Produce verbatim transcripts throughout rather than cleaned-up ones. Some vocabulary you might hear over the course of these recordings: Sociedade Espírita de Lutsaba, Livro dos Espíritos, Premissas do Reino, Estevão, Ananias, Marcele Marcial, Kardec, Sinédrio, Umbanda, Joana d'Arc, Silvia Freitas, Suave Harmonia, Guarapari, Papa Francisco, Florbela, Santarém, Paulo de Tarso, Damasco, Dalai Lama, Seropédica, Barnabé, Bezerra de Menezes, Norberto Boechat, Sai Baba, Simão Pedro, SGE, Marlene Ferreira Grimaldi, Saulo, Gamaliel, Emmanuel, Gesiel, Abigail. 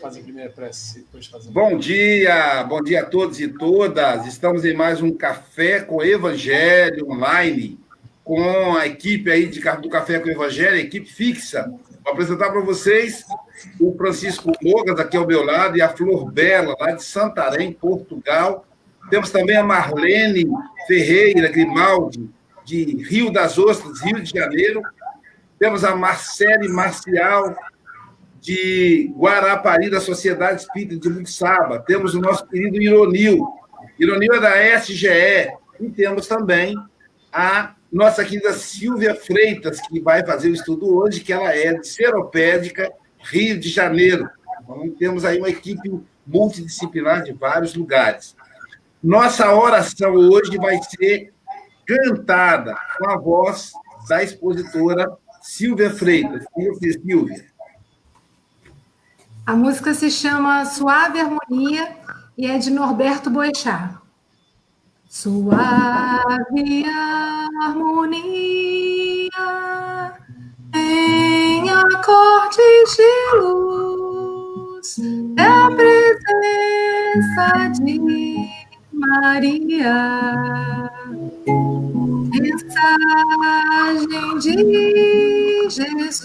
fazer a primeira prece. Depois fazer... Bom dia, bom dia a todos e todas. Estamos em mais um Café com Evangelho online, com a equipe aí de, do Café com Evangelho, a equipe fixa. Vou apresentar para vocês o Francisco Logas, aqui ao meu lado, e a Florbela, lá de Santarém, Portugal. Temos também a Marlene Ferreira Grimaldi, de Rio das Ostras, Rio de Janeiro. Temos a Marcele Marcial, de Guarapari, da Sociedade Espírita de Lutsaba. Temos o nosso querido Ironil. Ironil é da S G E. E temos também a nossa querida Silvia Freitas, que vai fazer o estudo hoje, que ela é de Seropédica, Rio de Janeiro. Então, temos aí uma equipe multidisciplinar de vários lugares. Nossa oração hoje vai ser cantada com a voz da expositora Silvia Freitas. Silvia. A música se chama Suave Harmonia e é de Norberto Boechat. Suave harmonia em acordes de luz é a presença de Maria, mensagem de Jesus,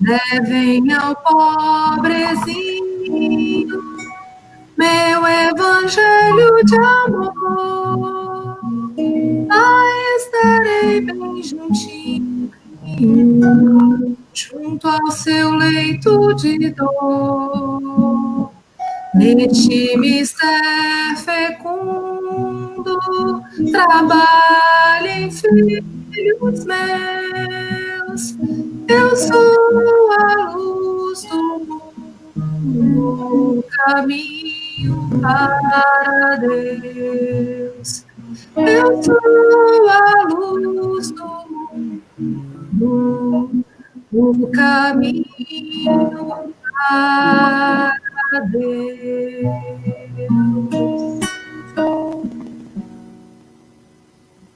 devem ao pobrezinho meu evangelho de amor, lá estarei bem juntinho, junto ao seu leito de dor. Neste mistério fecundo, trabalhem, filhos meus, eu sou a luz do mundo, caminho para Deus. Eu sou a luz do mundo, o caminho para Deus.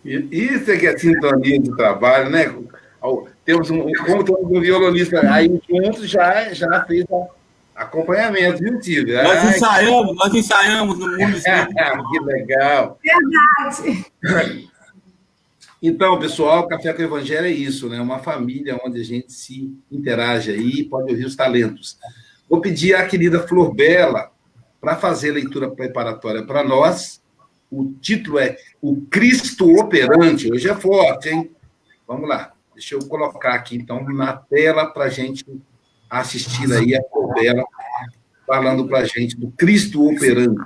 Isso é que é sintonia de trabalho, né? Temos um, como temos um violonista aí junto, já, já fez acompanhamento, viu, Tívia? Nós Ai, ensaiamos, que... nós ensaiamos no mundo. Que legal. Verdade. Então, pessoal, Café com o Evangelho é isso, né? Uma família onde a gente se interage aí e pode ouvir os talentos. Vou pedir à querida Florbela para fazer a leitura preparatória para nós. O título é O Cristo Operante. Hoje é forte, hein? Vamos lá. Deixa eu colocar aqui, então, na tela para a gente assistir aí a Florbela falando para a gente do Cristo Operante.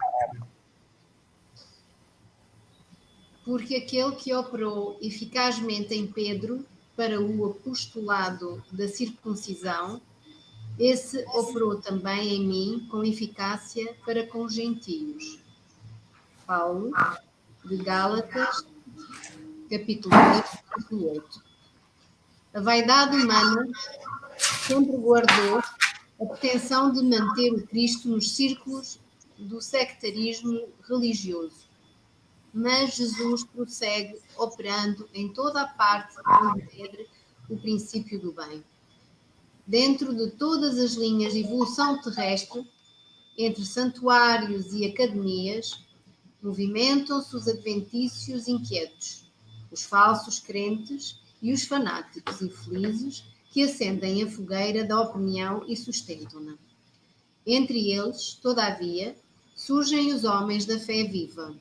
Porque aquele que operou eficazmente em Pedro para o apostolado da circuncisão, esse operou também em mim com eficácia para com gentios. Paulo, de Gálatas, capítulo dois, versículo oito. A vaidade humana sempre guardou a pretensão de manter o Cristo nos círculos do sectarismo religioso. Mas Jesus prossegue operando em toda a parte onde pedre o princípio do bem. Dentro de todas as linhas de evolução terrestre, entre santuários e academias, movimentam-se os adventícios inquietos, os falsos crentes e os fanáticos infelizes que acendem a fogueira da opinião e sustentam-na. Entre eles, todavia, surgem os homens da fé viva,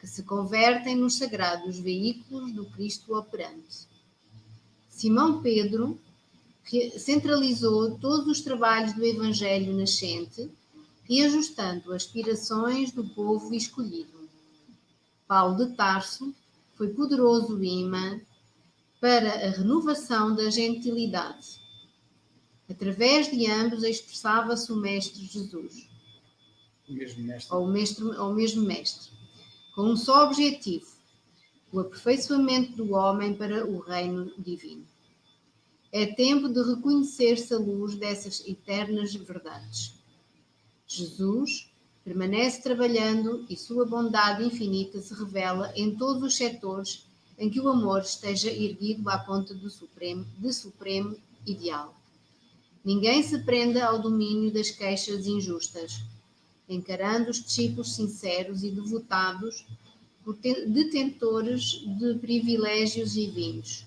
que se convertem nos sagrados veículos do Cristo operante. Simão Pedro centralizou todos os trabalhos do Evangelho nascente, reajustando as aspirações do povo escolhido. Paulo de Tarso foi poderoso imã para a renovação da gentilidade. Através de ambos expressava-se o Mestre Jesus, o mesmo mestre. Ou, o mestre, ou o mesmo Mestre, com um só objetivo, o aperfeiçoamento do homem para o reino divino. É tempo de reconhecer-se à luz dessas eternas verdades. Jesus permanece trabalhando e sua bondade infinita se revela em todos os setores em que o amor esteja erguido à ponta do supremo, de supremo ideal. Ninguém se prenda ao domínio das queixas injustas, encarando os discípulos sinceros e devotados por detentores de privilégios divinos.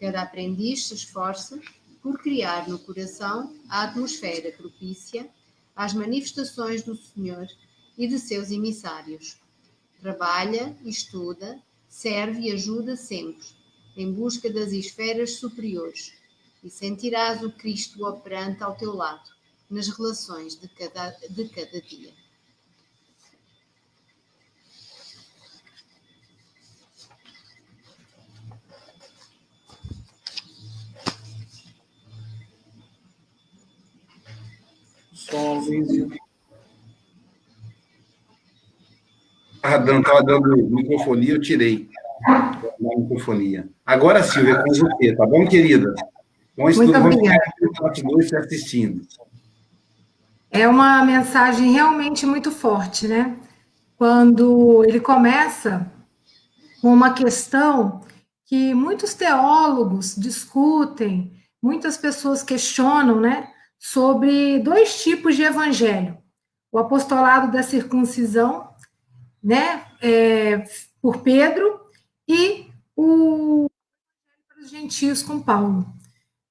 Cada aprendiz se esforça por criar no coração a atmosfera propícia às manifestações do Senhor e de seus emissários. Trabalha, estuda, serve e ajuda sempre, em busca das esferas superiores, e sentirás o Cristo operante ao teu lado, nas relações de cada, de cada dia. Som, Adão, estava dando microfonia, eu tirei a microfonia. Agora, Silvia, é com você, tá bom, querida? Então, isso tudo, vamos assistindo. É uma mensagem realmente muito forte, né? Quando ele começa com uma questão que muitos teólogos discutem, muitas pessoas questionam, né? Sobre dois tipos de evangelho. O apostolado da circuncisão, né? É, por Pedro, e o para os gentios com Paulo.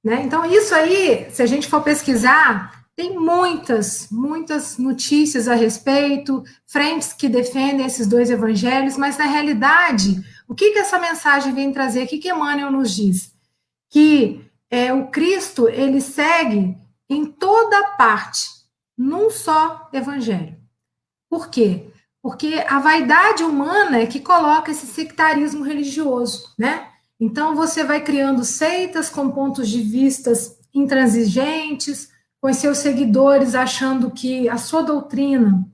Né? Então, isso aí, se a gente for pesquisar, tem muitas, muitas notícias a respeito, frentes que defendem esses dois evangelhos, mas, na realidade, o que, que essa mensagem vem trazer? O que, que Emmanuel nos diz? Que é, o Cristo, ele segue em toda parte, num só evangelho. Por quê? Porque a vaidade humana é que coloca esse sectarismo religioso, né? Então, você vai criando seitas com pontos de vistas intransigentes, com seus seguidores achando que a sua doutrina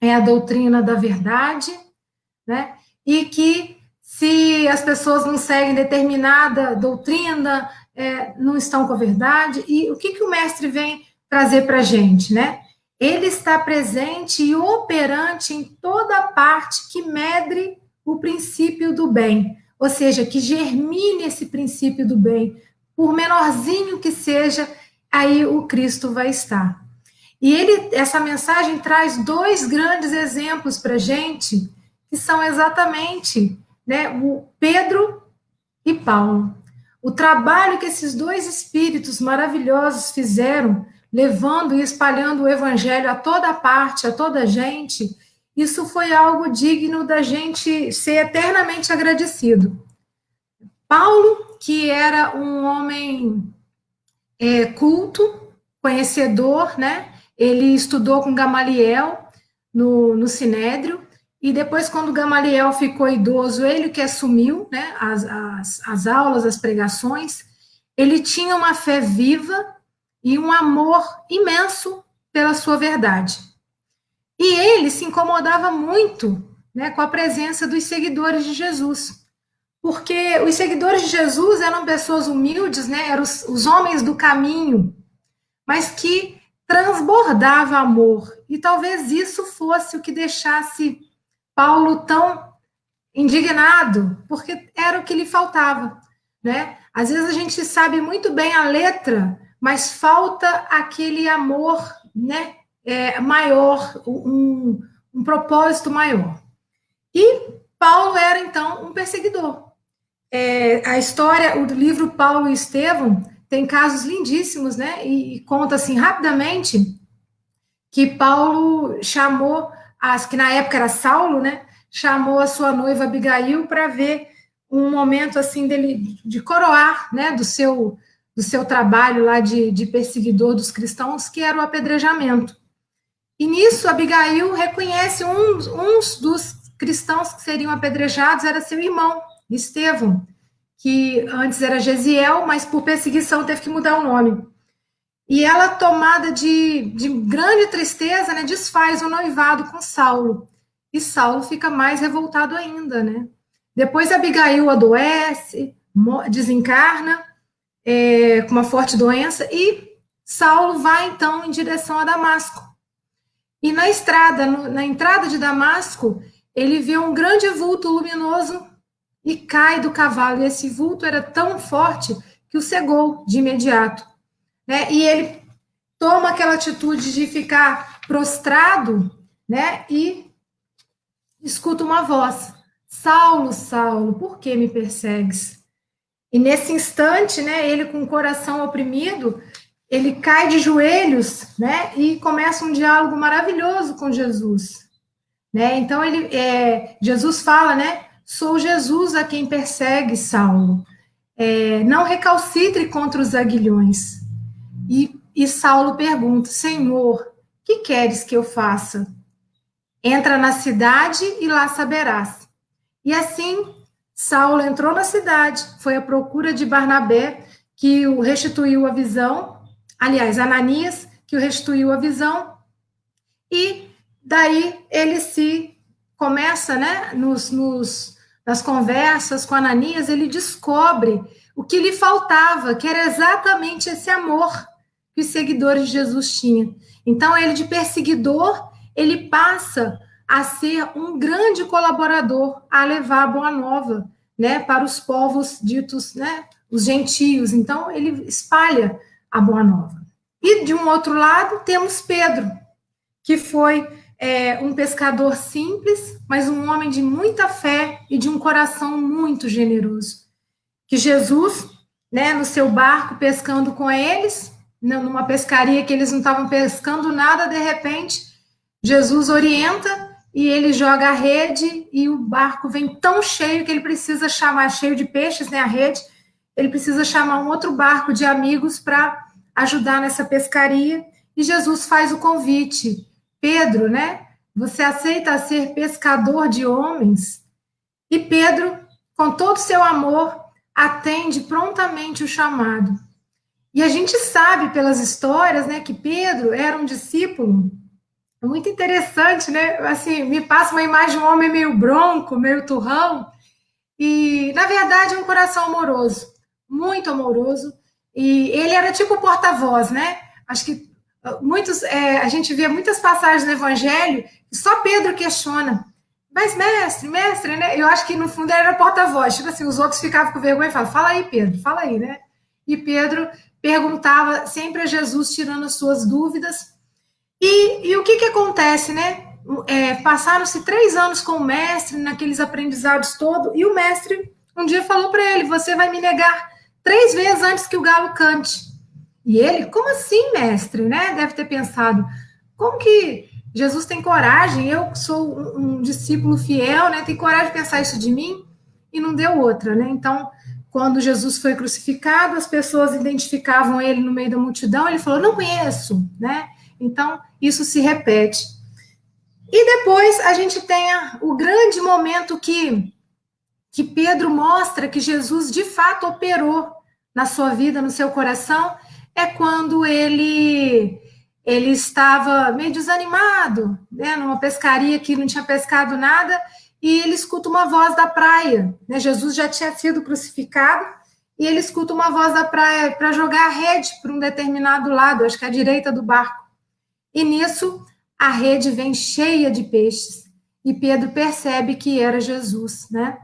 é a doutrina da verdade, né? E que se as pessoas não seguem determinada doutrina, é, não estão com a verdade. E o que, que o mestre vem trazer para a gente, né? Ele está presente e operante em toda parte que medre o princípio do bem. Ou seja, que germine esse princípio do bem, por menorzinho que seja, aí o Cristo vai estar. E ele, essa mensagem traz dois grandes exemplos para a gente, que são exatamente, né, o Pedro e Paulo. O trabalho que esses dois espíritos maravilhosos fizeram, levando e espalhando o evangelho a toda parte, a toda gente, isso foi algo digno da gente ser eternamente agradecido. Paulo, que era um homem é, culto, conhecedor, né? Ele estudou com Gamaliel no, no Sinédrio, e depois, quando Gamaliel ficou idoso, ele que assumiu, né, as, as, as aulas, as pregações. Ele tinha uma fé viva e um amor imenso pela sua verdade. E ele se incomodava muito, né, com a presença dos seguidores de Jesus. Porque os seguidores de Jesus eram pessoas humildes, né, eram os, os homens do caminho, mas que transbordava amor. E talvez isso fosse o que deixasse Paulo tão indignado, porque era o que lhe faltava. Né? Às vezes a gente sabe muito bem a letra, mas falta aquele amor, né? É, maior, um, um propósito maior. E Paulo era, então, um perseguidor. É, a história, o livro Paulo Estevão, tem casos lindíssimos, né? E, e conta, assim, rapidamente, que Paulo chamou, as, que na época era Saulo, né? Chamou a sua noiva Abigail para ver um momento, assim, dele, de coroar, né? Do seu, do seu trabalho lá de, de perseguidor dos cristãos, que era o apedrejamento. E nisso, Abigail reconhece um, um dos cristãos que seriam apedrejados, era seu irmão, Estevão, que antes era Gesiel, mas por perseguição teve que mudar o nome. E ela, tomada de, de grande tristeza, né, desfaz o noivado com Saulo. E Saulo fica mais revoltado ainda, né? Depois Abigail adoece, desencarna, é, com uma forte doença, e Saulo vai, então, em direção a Damasco. E na estrada, na entrada de Damasco, ele vê um grande vulto luminoso e cai do cavalo. E esse vulto era tão forte que o cegou de imediato. Né? E ele toma aquela atitude de ficar prostrado, né? E escuta uma voz. Saulo, Saulo, por que me persegues? E nesse instante, né, ele com o coração oprimido, ele cai de joelhos, né, e começa um diálogo maravilhoso com Jesus, né? Então ele, é, Jesus fala, né, sou Jesus a quem persegue, Saulo. É, não recalcitre contra os aguilhões. E, e Saulo pergunta, Senhor, que queres que eu faça? Entra na cidade e lá saberás. E assim, Saulo entrou na cidade, foi à procura de Barnabé, que o restituiu a visão, aliás, Ananias, que o restituiu a visão, e daí ele se começa, né, nos, nos, nas conversas com Ananias, ele descobre o que lhe faltava, que era exatamente esse amor que os seguidores de Jesus tinham. Então, ele de perseguidor, ele passa a ser um grande colaborador, a levar a boa nova, né, para os povos ditos, né, os gentios. Então, ele espalha a boa nova. E, de um outro lado, temos Pedro, que foi é, um pescador simples, mas um homem de muita fé e de um coração muito generoso. Que Jesus, né, no seu barco, pescando com eles, numa pescaria que eles não estavam pescando nada, de repente, Jesus orienta, e ele joga a rede e o barco vem tão cheio que ele precisa chamar, cheio de peixes, né, a rede, ele precisa chamar um outro barco de amigos para ajudar nessa pescaria, e Jesus faz o convite. Pedro, né, você aceita ser pescador de homens? E Pedro, com todo o seu amor, atende prontamente o chamado. E a gente sabe pelas histórias, né, que Pedro era um discípulo muito interessante, né? Assim, me passa uma imagem de um homem meio bronco, meio turrão, e, na verdade, um coração amoroso, muito amoroso, e ele era tipo o porta-voz, né? Acho que muitos, é, a gente vê muitas passagens no Evangelho, e só Pedro questiona, mas mestre, mestre, né? Eu acho que, no fundo, ele era o porta-voz, tipo assim, os outros ficavam com vergonha e falavam, fala aí, Pedro, fala aí, né? E Pedro perguntava sempre a Jesus, tirando as suas dúvidas. E, e o que que acontece, né? É, passaram-se três anos com o mestre, naqueles aprendizados todos, e o mestre um dia falou para ele, você vai me negar três vezes antes que o galo cante. E ele, como assim, mestre, né? Deve ter pensado, como que Jesus tem coragem, eu sou um, um discípulo fiel, né? Tem coragem de pensar isso de mim? E não deu outra, né? Então, quando Jesus foi crucificado, as pessoas identificavam ele no meio da multidão, ele falou, não conheço, né? Então, isso se repete. E depois a gente tem a, o grande momento que, que Pedro mostra que Jesus de fato operou na sua vida, no seu coração, é quando ele, ele estava meio desanimado, né, numa pescaria que não tinha pescado nada, e ele escuta uma voz da praia, né? Jesus já tinha sido crucificado, e ele escuta uma voz da praia para jogar a rede para um determinado lado, acho que à direita do barco. E nisso, a rede vem cheia de peixes. E Pedro percebe que era Jesus, né?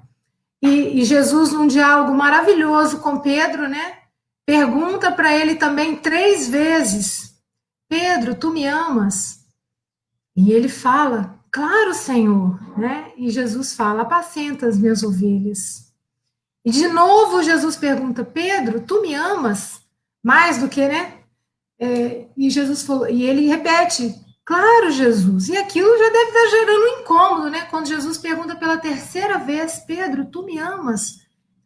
E, e Jesus, num diálogo maravilhoso com Pedro, né? Pergunta para ele também três vezes. Pedro, tu me amas? E ele fala, claro, Senhor, né? E Jesus fala, apacenta as minhas ovelhas. E de novo, Jesus pergunta, Pedro, tu me amas? Mais do que, né? É, e Jesus falou, e ele repete, claro, Jesus, e aquilo já deve estar gerando um incômodo, né? Quando Jesus pergunta pela terceira vez, Pedro, tu me amas?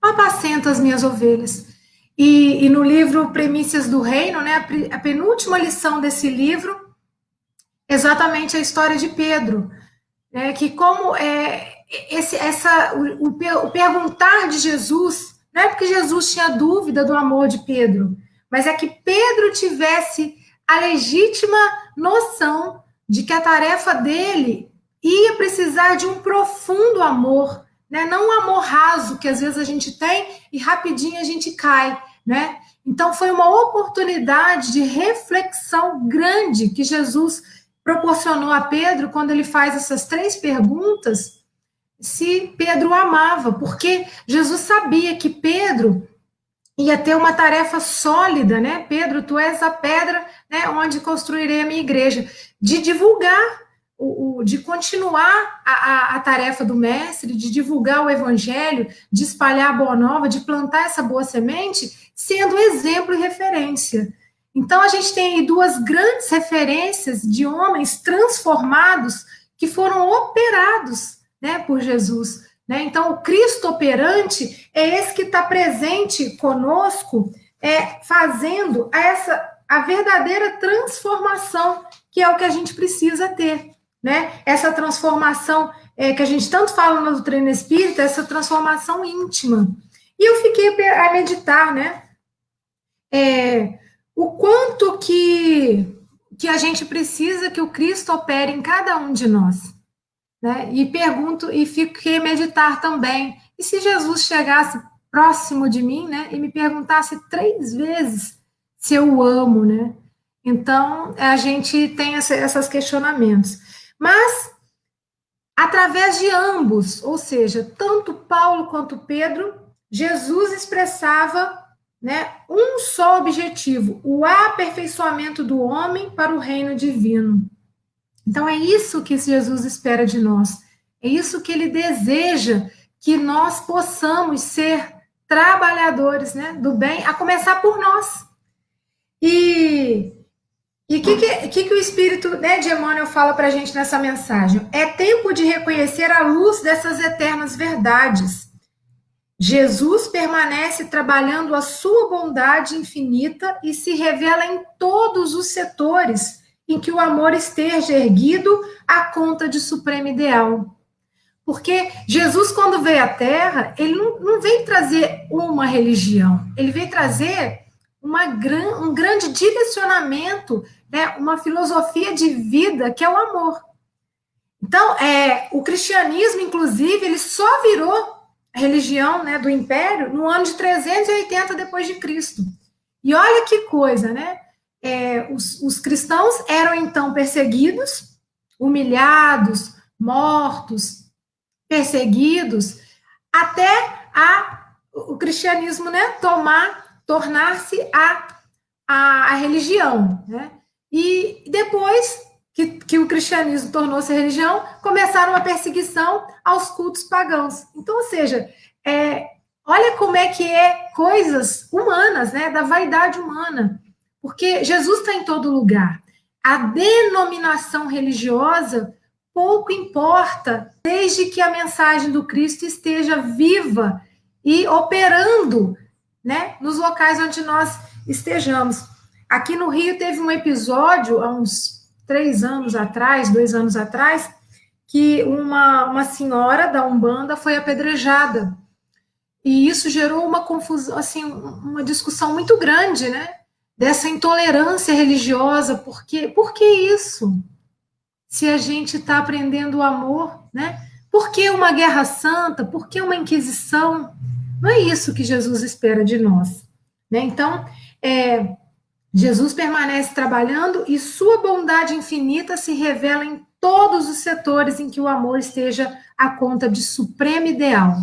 Apacenta as minhas ovelhas. E, e no livro Premissas do Reino, né, a, a penúltima lição desse livro, exatamente a história de Pedro, né, que como é, esse, essa, o, o, o perguntar de Jesus, não é porque Jesus tinha dúvida do amor de Pedro, mas é que Pedro tivesse a legítima noção de que a tarefa dele ia precisar de um profundo amor, né? Não um amor raso que às vezes a gente tem e rapidinho a gente cai, né? Então foi uma oportunidade de reflexão grande que Jesus proporcionou a Pedro quando ele faz essas três perguntas, se Pedro o amava, porque Jesus sabia que Pedro ia ter uma tarefa sólida, né? Pedro, tu és a pedra, né, onde construirei a minha igreja. De divulgar, o, o, de continuar a, a, a tarefa do mestre, de divulgar o evangelho, de espalhar a boa nova, de plantar essa boa semente, sendo exemplo e referência. Então, a gente tem aí duas grandes referências de homens transformados que foram operados, né, por Jesus. Né? Então, o Cristo operante é esse que está presente conosco, é, fazendo essa, a verdadeira transformação, que é o que a gente precisa ter. Né? Essa transformação é, que a gente tanto fala na doutrina espírita, essa transformação íntima. E eu fiquei a meditar, né? É, o quanto que, que a gente precisa que o Cristo opere em cada um de nós. Né? E pergunto, e fiquei meditar também, e se Jesus chegasse próximo de mim, né, e me perguntasse três vezes se eu o amo, né? Então, a gente tem essa, esses questionamentos. Mas, através de ambos, ou seja, tanto Paulo quanto Pedro, Jesus expressava, né, um só objetivo, o aperfeiçoamento do homem para o reino divino. Então, é isso que Jesus espera de nós. É isso que ele deseja, que nós possamos ser trabalhadores, né, do bem, a começar por nós. E o que, que, que, que o Espírito, né, de Emmanuel fala para a gente nessa mensagem? É tempo de reconhecer a luz dessas eternas verdades. Jesus permanece trabalhando a sua bondade infinita e se revela em todos os setores em que o amor esteja erguido à conta de supremo ideal. Porque Jesus, quando veio à Terra, ele não, não veio trazer uma religião, ele veio trazer uma gran, um grande direcionamento, né, uma filosofia de vida que é o amor. Então, é, o cristianismo, inclusive, ele só virou religião, né, do Império no ano de trezentos e oitenta depois de Cristo. E olha que coisa, né? É, os, os cristãos eram, então, perseguidos, humilhados, mortos, perseguidos, até a, o cristianismo, né, tomar, tornar-se a, a, a religião. Né? E depois que, que o cristianismo tornou-se religião, começaram a perseguição aos cultos pagãos. Então, ou seja, é, olha como é que é coisas humanas, né, da vaidade humana. Porque Jesus está em todo lugar. A denominação religiosa pouco importa, desde que a mensagem do Cristo esteja viva e operando, né, nos locais onde nós estejamos. Aqui no Rio teve um episódio, há uns três anos atrás, dois anos atrás, que uma, uma senhora da Umbanda foi apedrejada. E isso gerou uma confusão, assim, uma discussão muito grande, né? Dessa intolerância religiosa, porque, por que isso? Se a gente está aprendendo o amor, né? Por que uma guerra santa? Por que uma inquisição? Não é isso que Jesus espera de nós. Né? Então, é, Jesus permanece trabalhando e sua bondade infinita se revela em todos os setores em que o amor esteja à conta de supremo ideal.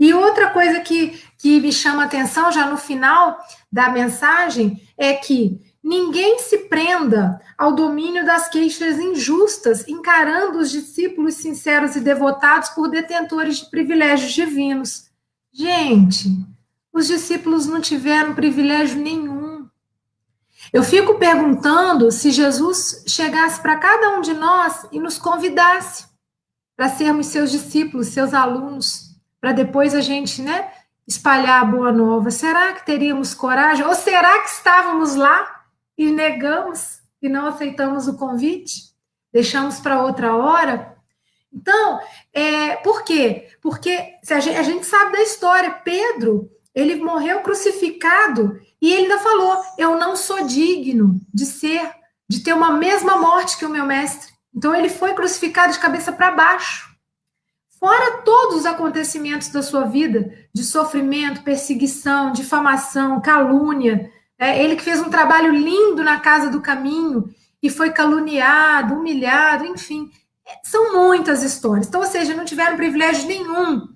E outra coisa que, que me chama a atenção, já no final da mensagem, é que ninguém se prenda ao domínio das queixas injustas, encarando os discípulos sinceros e devotados por detentores de privilégios divinos. Gente, os discípulos não tiveram privilégio nenhum. Eu fico perguntando se Jesus chegasse para cada um de nós e nos convidasse para sermos seus discípulos, seus alunos, para depois a gente, né, espalhar a boa nova. Será que teríamos coragem? Ou será que estávamos lá e negamos e não aceitamos o convite? Deixamos para outra hora? Então, é, por quê? Porque se a, gente, a gente sabe da história. Pedro, ele morreu crucificado e ele ainda falou, eu não sou digno de ser, de ter uma mesma morte que o meu mestre. Então, ele foi crucificado de cabeça para baixo. Fora todos os acontecimentos da sua vida, de sofrimento, perseguição, difamação, calúnia. É, ele que fez um trabalho lindo na Casa do Caminho e foi caluniado, humilhado, enfim. São muitas histórias. Então, ou seja, não tiveram privilégio nenhum.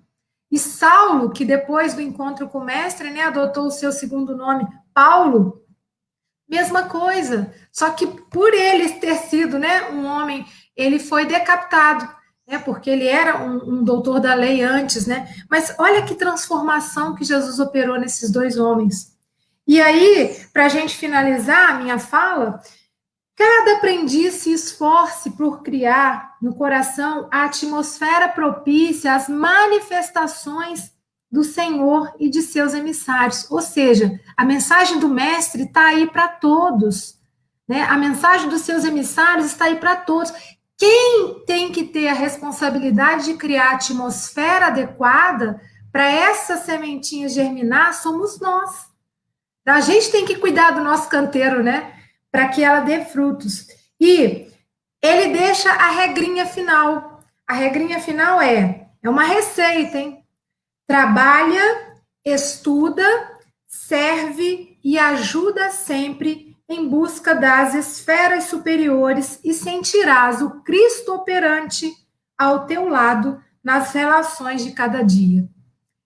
E Saulo, que depois do encontro com o mestre, né, adotou o seu segundo nome, Paulo, mesma coisa, só que por ele ter sido, né, um homem, ele foi decapitado, né, porque ele era um, um doutor da lei antes, né, mas olha que transformação que Jesus operou nesses dois homens. E aí, para a gente finalizar a minha fala, cada aprendiz se esforce por criar no coração a atmosfera propícia às manifestações do Senhor e de seus emissários. Ou seja, a mensagem do mestre está aí para todos, né? A mensagem dos seus emissários está aí para todos. Quem tem que ter a responsabilidade de criar a atmosfera adequada para essas sementinhas germinar somos nós. A gente tem que cuidar do nosso canteiro, né? Para que ela dê frutos. E ele deixa a regrinha final. A regrinha final é, é uma receita, hein? Trabalha, estuda, serve e ajuda sempre em busca das esferas superiores e sentirás o Cristo operante ao teu lado nas relações de cada dia.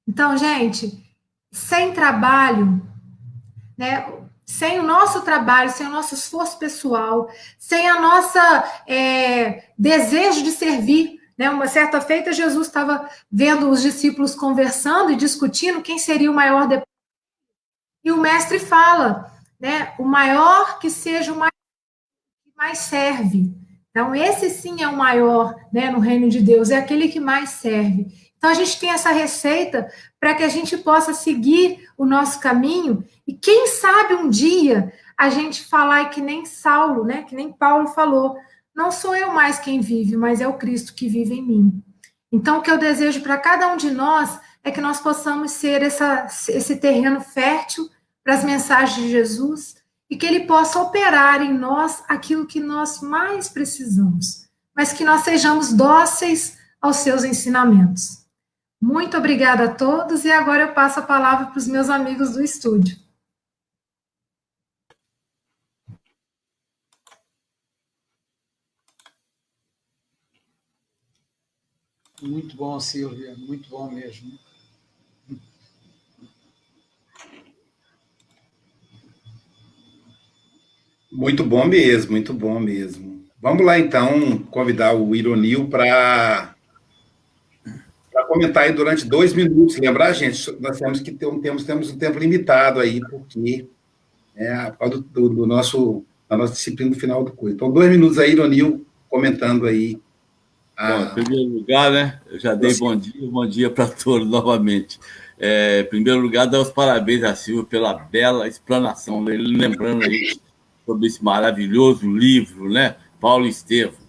Então, gente, sem trabalho, né, sem o nosso trabalho, sem o nosso esforço pessoal, sem a nossa é, desejo de servir, uma certa feita, Jesus estava vendo os discípulos conversando e discutindo quem seria o maior depois. E o mestre fala, né, o maior que seja o mais, que mais serve. Então, esse sim é o maior, né, no reino de Deus, é aquele que mais serve. Então, a gente tem essa receita para que a gente possa seguir o nosso caminho e quem sabe um dia a gente falar que nem Saulo, né, que nem Paulo falou, não sou eu mais quem vive, mas é o Cristo que vive em mim. Então, o que eu desejo para cada um de nós é que nós possamos ser essa, esse terreno fértil para as mensagens de Jesus e que ele possa operar em nós aquilo que nós mais precisamos, mas que nós sejamos dóceis aos seus ensinamentos. Muito obrigada a todos e agora eu passo a palavra para os meus amigos do estúdio. Muito bom, Silvia, muito bom mesmo. Muito bom mesmo, muito bom mesmo. Vamos lá, então, convidar o Ironil para comentar aí durante dois minutos. Lembrar, gente, nós temos que ter um, temos, temos um tempo limitado aí, porque é do, do, do nosso, da nossa disciplina no final do curso. Então, dois minutos aí, Ironil, comentando aí. Bom, em primeiro lugar, né, eu já dei bom dia, bom dia para todos novamente. É, em primeiro lugar, dar os parabéns a Silvia pela bela explanação, lembrando aí sobre esse maravilhoso livro, né, Paulo Estevão.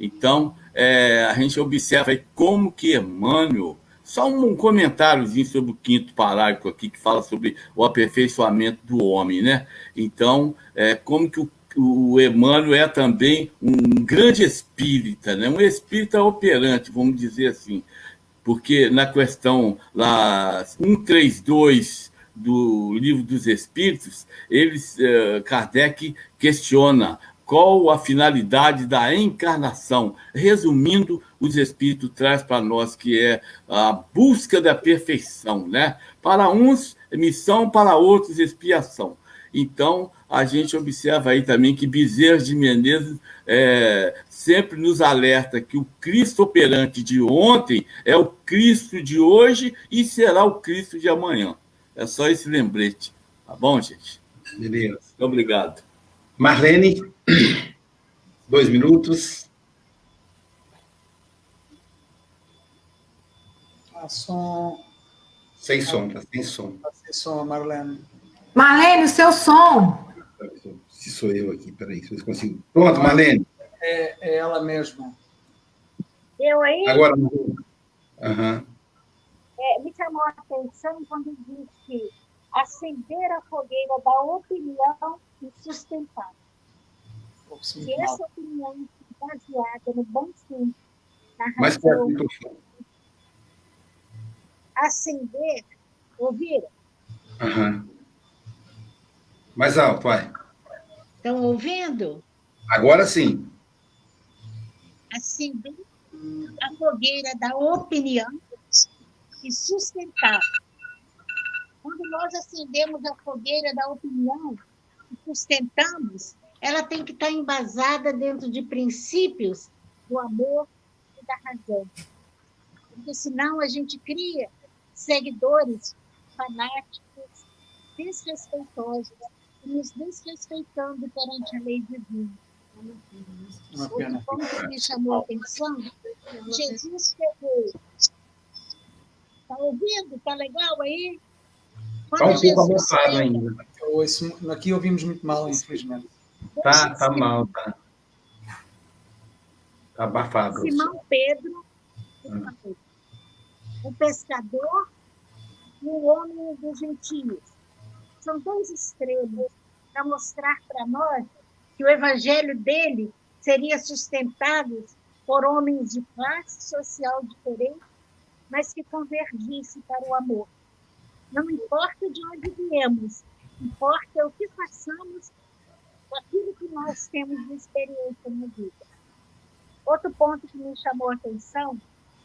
Então, é, a gente observa aí como que Emmanuel, só um comentáriozinho sobre o quinto parágrafo aqui, que fala sobre o aperfeiçoamento do homem, né? Então, é, como que o O Emmanuel é também um grande espírita, né? Um espírita operante, vamos dizer assim, porque na questão lá, cento e trinta e dois do Livro dos Espíritos, eles, eh, Kardec questiona qual a finalidade da encarnação. Resumindo, os Espíritos traz para nós que é a busca da perfeição, né? Para uns, missão, para outros, expiação. Então, a gente observa aí também que Bezerra de Menezes é, sempre nos alerta que o Cristo operante de ontem é o Cristo de hoje e será o Cristo de amanhã. É só esse lembrete. Tá bom, gente? Beleza. Muito obrigado. Marlene, dois minutos. Ah, som. Sem som, tá sem som. Tá sem som, Marlene. Marlene, o seu som. Se sou eu aqui, peraí, se eu consigo. Pronto, Marlene. É, é ela mesma. Eu aí? Agora. Uhum. É, me chamou a atenção quando disse acender a fogueira da opinião e sustentar. Se essa opinião é baseada no bom fim, na razão, acender, ouviram? Aham. Uhum. Mais alto, vai. Estão ouvindo? Agora sim. Acender a fogueira da opinião que sustentar. Quando nós acendemos a fogueira da opinião e sustentamos, ela tem que estar embasada dentro de princípios do amor e da razão. Porque senão a gente cria seguidores fanáticos, desrespeitosos, nos desrespeitando perante a lei divina. Hoje, como que me chamou a atenção, Jesus chegou. Está ouvindo? Está legal aí? Está um pouco avançado ainda. Ouço, aqui ouvimos muito mal, infelizmente. Está tá mal, está. Está abafado. Simão Pedro, ah. o pescador e o homem dos gentios. São dois extremos para mostrar para nós que o evangelho dele seria sustentado por homens de classe social diferente, mas que convergisse para o amor. Não importa de onde viemos, importa o que façamos com aquilo que nós temos de experiência na vida. Outro ponto que me chamou a atenção,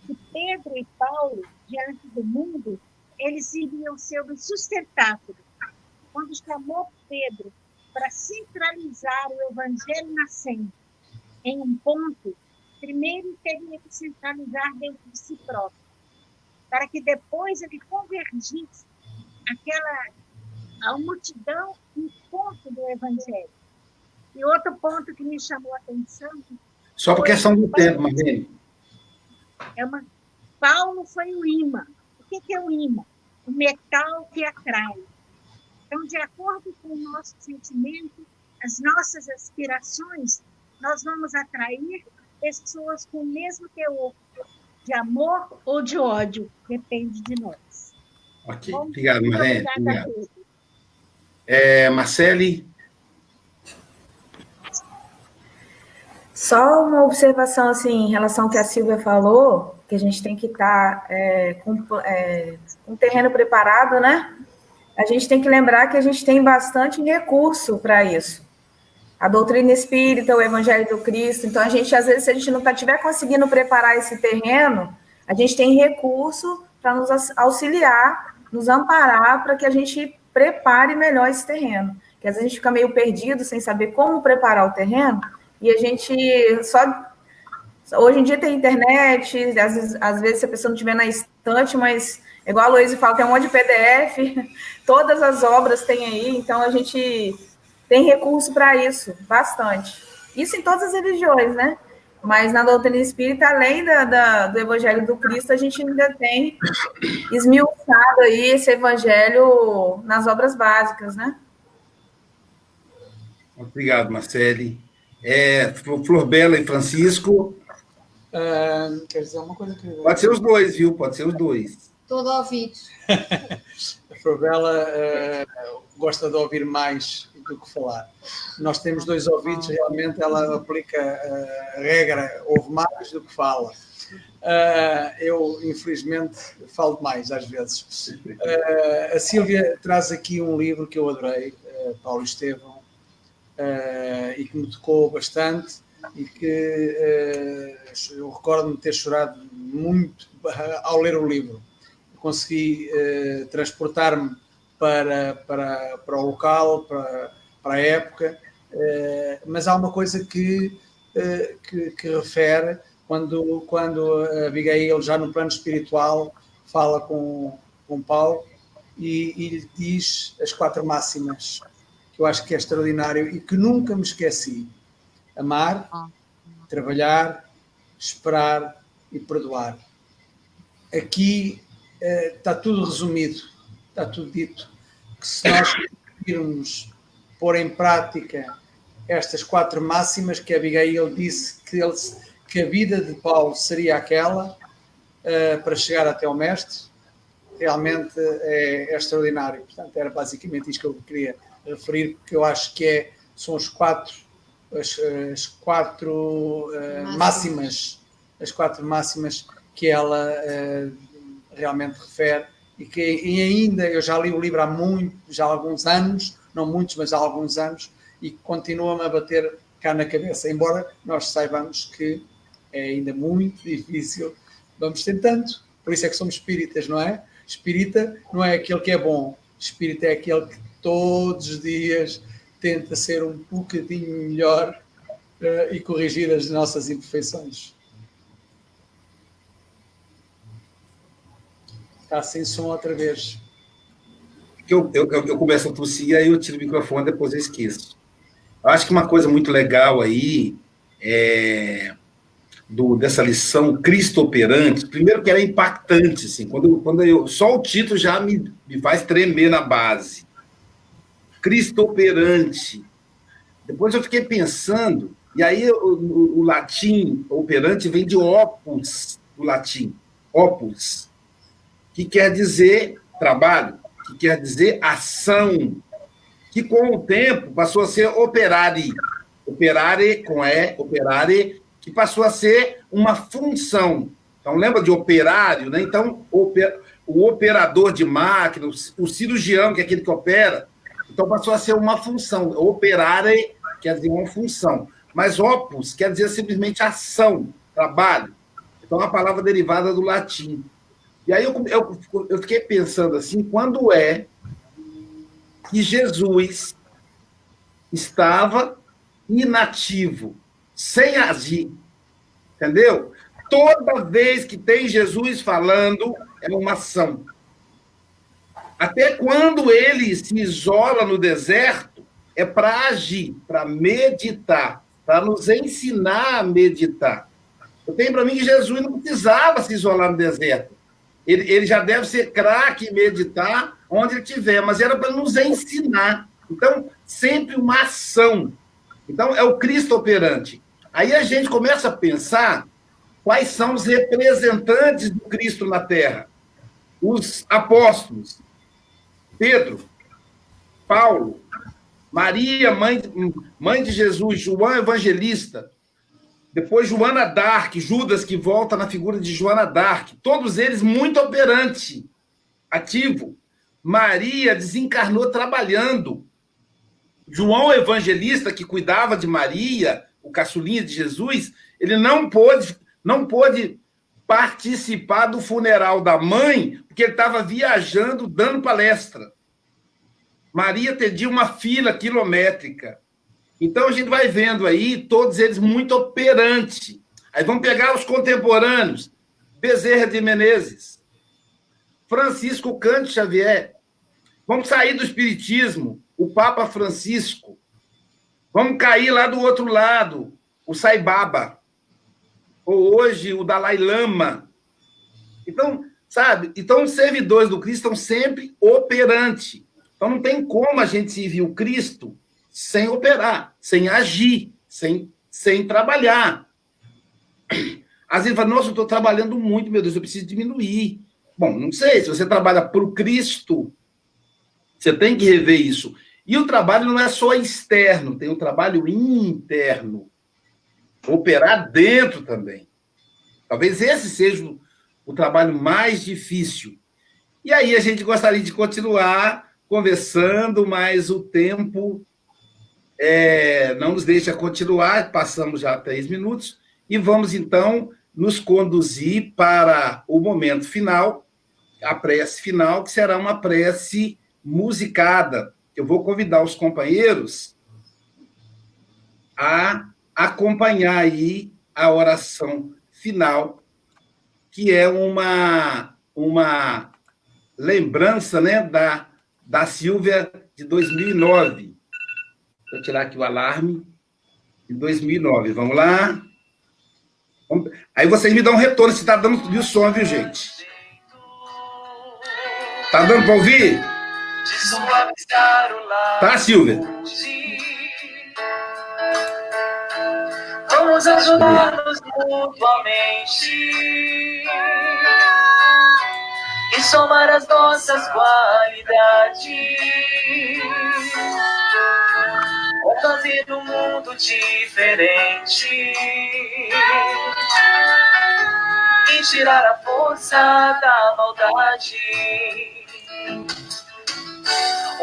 que Pedro e Paulo, diante do mundo, eles iriam ser um sustentáculo. Quando chamou Pedro para centralizar o evangelho nascente em um ponto, primeiro teria que centralizar dentro de si próprio, para que depois ele convergisse aquela, a multidão em ponto do evangelho. E outro ponto que me chamou a atenção... Só por questão do tempo, Marlene. É uma... Paulo foi o imã. O que é o imã? O metal que atrai. Então, de acordo com o nosso sentimento, as nossas aspirações, nós vamos atrair pessoas com o mesmo teor de amor ou de ódio. Depende de nós. Ok, bom, obrigado, Marlene. Obrigado. É, Marcele? Só uma observação assim, em relação ao que a Silvia falou, que a gente tem que estar é, com é, um terreno preparado, né? A gente tem que lembrar que a gente tem bastante recurso para isso. A doutrina espírita, o evangelho do Cristo. Então, a gente, às vezes, se a gente não estiver conseguindo preparar esse terreno, a gente tem recurso para nos auxiliar, nos amparar, para que a gente prepare melhor esse terreno. Porque, às vezes, a gente fica meio perdido, sem saber como preparar o terreno, e a gente só... Hoje em dia tem internet, às vezes, às vezes a pessoa não estiver na estante, mas... Igual a Luísa fala, tem um monte de P D F, todas as obras tem aí, então a gente tem recurso para isso, bastante. Isso em todas as religiões, né? Mas na doutrina espírita, além da, da, do evangelho do Cristo, a gente ainda tem esmiuçado aí esse evangelho nas obras básicas, né? Obrigado, Marcele. É, Florbela e Francisco... Uh, quer dizer uma coisa que... Pode ser os dois, viu? Pode ser os dois. Todo ouvido. A Florbela uh, gosta de ouvir mais do que falar. Nós temos dois ouvidos, realmente ela aplica uh, a regra, ouve mais do que fala. Uh, eu, infelizmente, falo mais às vezes. Uh, a Sílvia traz aqui um livro que eu adorei, uh, Paulo Estevão, uh, e que me tocou bastante, e que uh, eu recordo-me ter chorado muito ao ler o livro. Consegui eh, transportar-me para, para, para o local, para, para a época, eh, mas há uma coisa que, eh, que, que refere quando, quando a Abigail, já no plano espiritual, fala com, com Paulo e, e lhe diz as quatro máximas, que eu acho que é extraordinário e que nunca me esqueci. Amar, trabalhar, esperar e perdoar. Aqui... está tudo resumido, está tudo dito, que se nós conseguirmos pôr em prática estas quatro máximas que Abigail disse que, ele, que a vida de Paulo seria aquela uh, para chegar até o mestre, realmente é, é extraordinário. Portanto, era basicamente isto que eu queria referir, porque eu acho que é, são os quatro, as, as quatro uh, máximas, as quatro máximas que ela uh, realmente refere, e que e ainda, eu já li o livro há muito, já há alguns anos, não muitos, mas há alguns anos, e continua-me a bater cá na cabeça, embora nós saibamos que é ainda muito difícil, vamos tentando, Por isso é que somos espíritas, não é? Espírita não é aquele que é bom. Espírita é aquele que todos os dias tenta ser um bocadinho melhor uh, e corrigir as nossas imperfeições. Está sem som outra vez. Eu, eu, eu começo a tossir, aí eu tiro o microfone, depois eu esqueço. Acho que uma coisa muito legal aí é... Do, dessa lição Cristo operante, primeiro que ela é impactante, assim, quando, quando eu, só o título já me, me faz tremer na base. Cristo operante. Depois eu fiquei pensando, e aí o, o, o latim operante vem de opus, do latim, opus, que quer dizer trabalho, que quer dizer ação, que com o tempo passou a ser operare, operare com E, operare, que passou a ser uma função. Então, lembra de operário, né? Então, oper... o operador de máquina, o cirurgião, que é aquele que opera, então passou a ser uma função. Operare quer dizer uma função, mas opus quer dizer simplesmente ação, trabalho. Então, é uma palavra derivada do latim. E aí eu, eu, eu fiquei pensando assim, quando é que Jesus estava inativo, sem agir, entendeu? Toda vez que tem Jesus falando, é uma ação. Até quando ele se isola no deserto, é para agir, para meditar, para nos ensinar a meditar. Eu tenho para mim que Jesus não precisava se isolar no deserto. Ele, ele já deve ser craque em meditar onde ele estiver, mas era para nos ensinar. Então, sempre uma ação. Então, é o Cristo operante. Aí a gente começa a pensar quais são os representantes do Cristo na Terra. Os apóstolos, Pedro, Paulo, Maria, mãe, mãe de Jesus, João Evangelista, depois Joana d'Arc, Judas, que volta na figura de Joana d'Arc, todos eles muito operante, ativo. Maria desencarnou trabalhando. João Evangelista, que cuidava de Maria, o caçulinha de Jesus, ele não pôde, não pôde participar do funeral da mãe, porque ele estava viajando, dando palestra. Maria atendia uma fila quilométrica. Então, a gente vai vendo aí, todos eles muito operantes. Aí vamos pegar os contemporâneos. Bezerra de Menezes, Francisco Cândido Xavier. Vamos sair do espiritismo, o Papa Francisco. Vamos cair lá do outro lado, o Sai Baba, ou hoje o Dalai Lama. Então, sabe? Então, os servidores do Cristo estão sempre operantes. Então, não tem como a gente servir o Cristo sem operar, sem agir, sem, sem trabalhar. Às vezes, fala, nossa, eu estou trabalhando muito, meu Deus, eu preciso diminuir. Bom, não sei, se você trabalha para o Cristo, você tem que rever isso. E o trabalho não é só externo, tem um trabalho interno. Operar dentro também. Talvez esse seja o, o trabalho mais difícil. E aí a gente gostaria de continuar conversando, mas o tempo é, não nos deixa continuar, passamos já três minutos, e vamos então nos conduzir para o momento final, a prece final, que será uma prece musicada. Eu vou convidar os companheiros a acompanhar aí a oração final, que é uma, uma lembrança, né, da, da Silvia de dois mil e nove. Vou tirar aqui o alarme. De dois mil e nove, vamos lá. Aí vocês me dão um retorno, se está dando o som, viu, gente? Está dando para ouvir? Tá, Silvia? Vamos ajudar-nos mutuamente e somar as nossas qualidades para fazer um mundo diferente e tirar a força da maldade.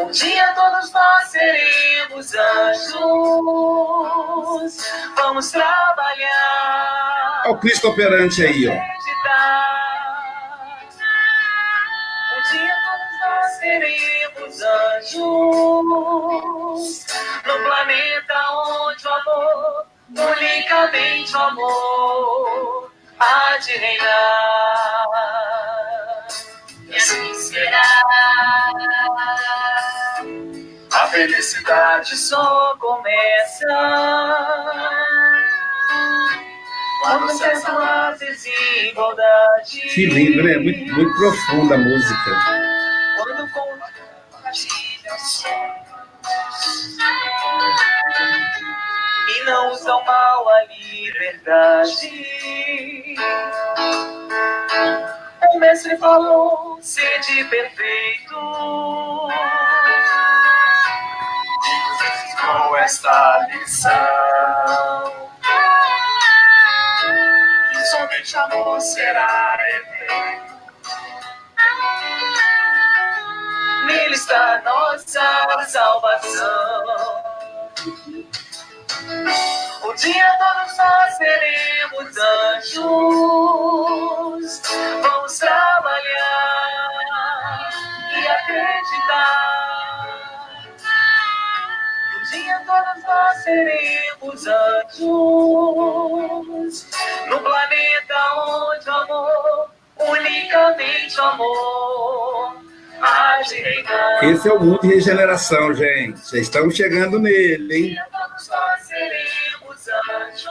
Um dia todos nós seremos anjos. Vamos trabalhar. Olha o Cristo operante aí, ó. Acreditar Jesus, no planeta onde o amor, unicamente o amor, há de reinar. E assim será. A felicidade só começa quando cessam as desigualdades. Que lindo, né? Muito, muito profunda a música. Quando compartilham sonhos e não usam mal a liberdade. O mestre falou: sede perfeito. Com esta lição, que somente amor será eterno. Nele está nossa salvação. Um dia todos nós seremos anjos. Vamos trabalhar e acreditar. Um dia todos nós seremos anjos. No planeta onde o amor, unicamente o amor, há de reinar. Esse é o mundo de regeneração, gente. Vocês estão chegando nele, hein? Nós seremos anjos.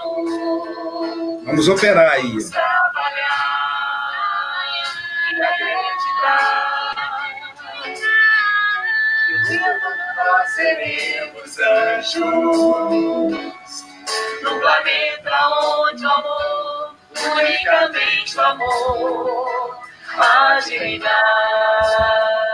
Vamos operar aí. Vamos trabalhar e acreditar. Um dia todos nós seremos anjos. Num planeta onde o amor, unicamente o amor, há de reinar.